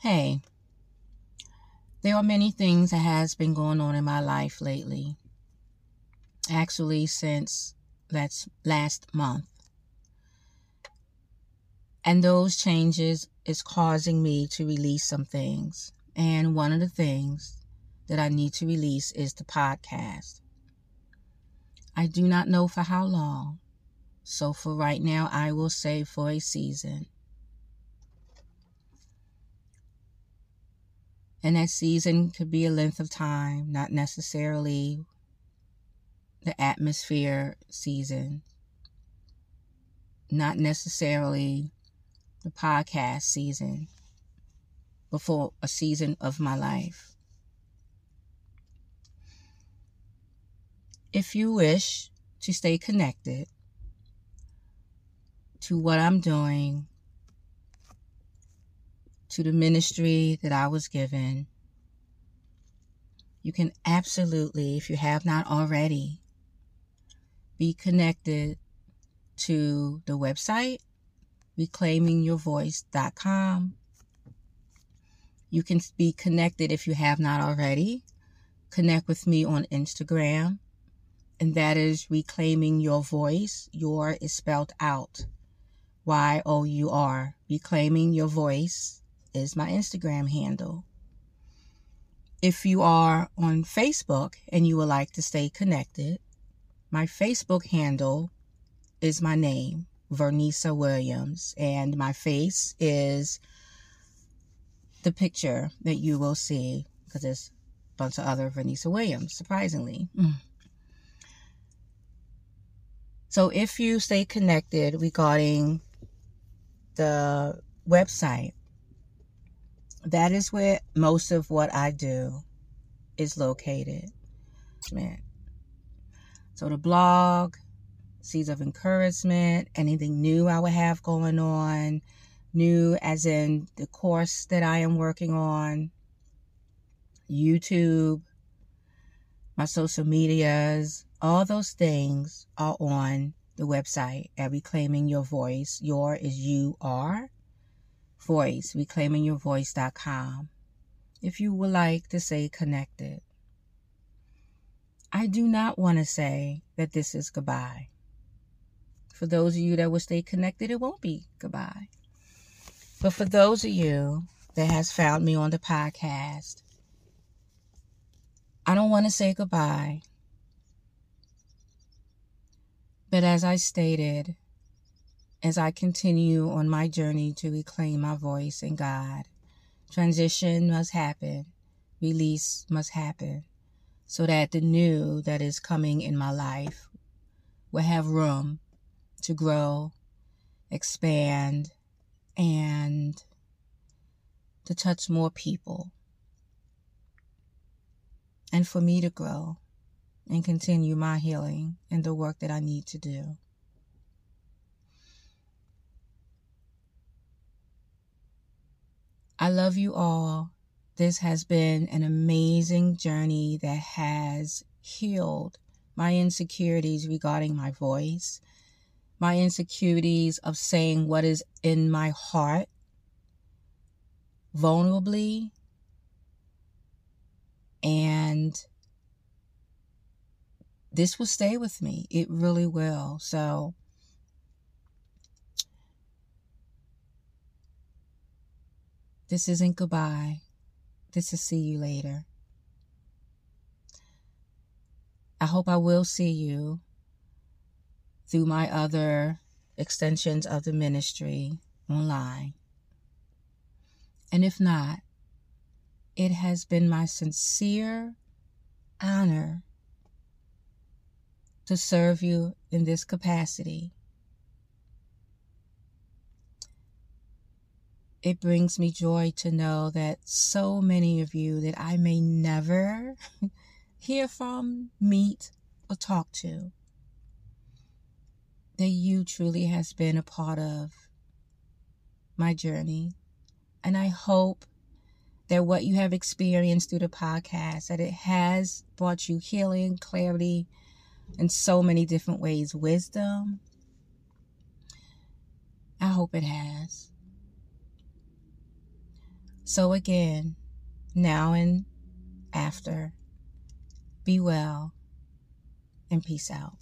Hey, there are many things that has been going on in my life lately. Actually, since that's last month. And those changes is causing me to release some things. And one of the things that I need to release is the podcast. I do not know for how long. So for right now, I will say for a season. And that season could be a length of time, not necessarily the atmosphere season, not necessarily the podcast season, but for a season of my life. If you wish to stay connected to what I'm doing, to the ministry that I was given, you can absolutely, if you have not already, be connected to the website, reclaimingyourvoice.com. You can be connected if you have not already. Connect with me on Instagram, and that is Reclaiming Your Voice. Your is spelled out, Y-O-U-R. Reclaiming Your Voice is my Instagram handle. If you are on Facebook and you would like to stay connected, my Facebook handle is my name, Vernica Williams, and my face is the picture that you will see because there's a bunch of other Vernica Williams, surprisingly. So if you stay connected regarding the website, that is where most of what I do is located. So the blog, seeds of encouragement, anything new I would have going on, new as in the course that I am working on, YouTube, my social medias, all those things are on the website at Reclaiming Your Voice. Your is U-R, voice, reclaimingyourvoice.com. If you would like to stay connected. I do not want to say that this is goodbye. For those of you that will stay connected, it won't be goodbye. But for those of you that has found me on the podcast, I don't want to say goodbye. But as I stated, as I continue on my journey to reclaim my voice in God, transition must happen, release must happen, so that the new that is coming in my life will have room to grow, expand, and to touch more people. And for me to grow and continue my healing and the work that I need to do. I love you all. This has been an amazing journey that has healed my insecurities regarding my voice, my insecurities of saying what is in my heart vulnerably, and this will stay with me. It really will. So this isn't goodbye. This is see you later. I hope I will see you through my other extensions of the ministry online. And if not, it has been my sincere honor to serve you in this capacity. It brings me joy to know that so many of you that I may never hear from, meet, or talk to, that you truly has been a part of my journey. And I hope that what you have experienced through the podcast, that it has brought you healing, clarity, in so many different ways, wisdom. I hope it has. So again, now and after, be well and peace out.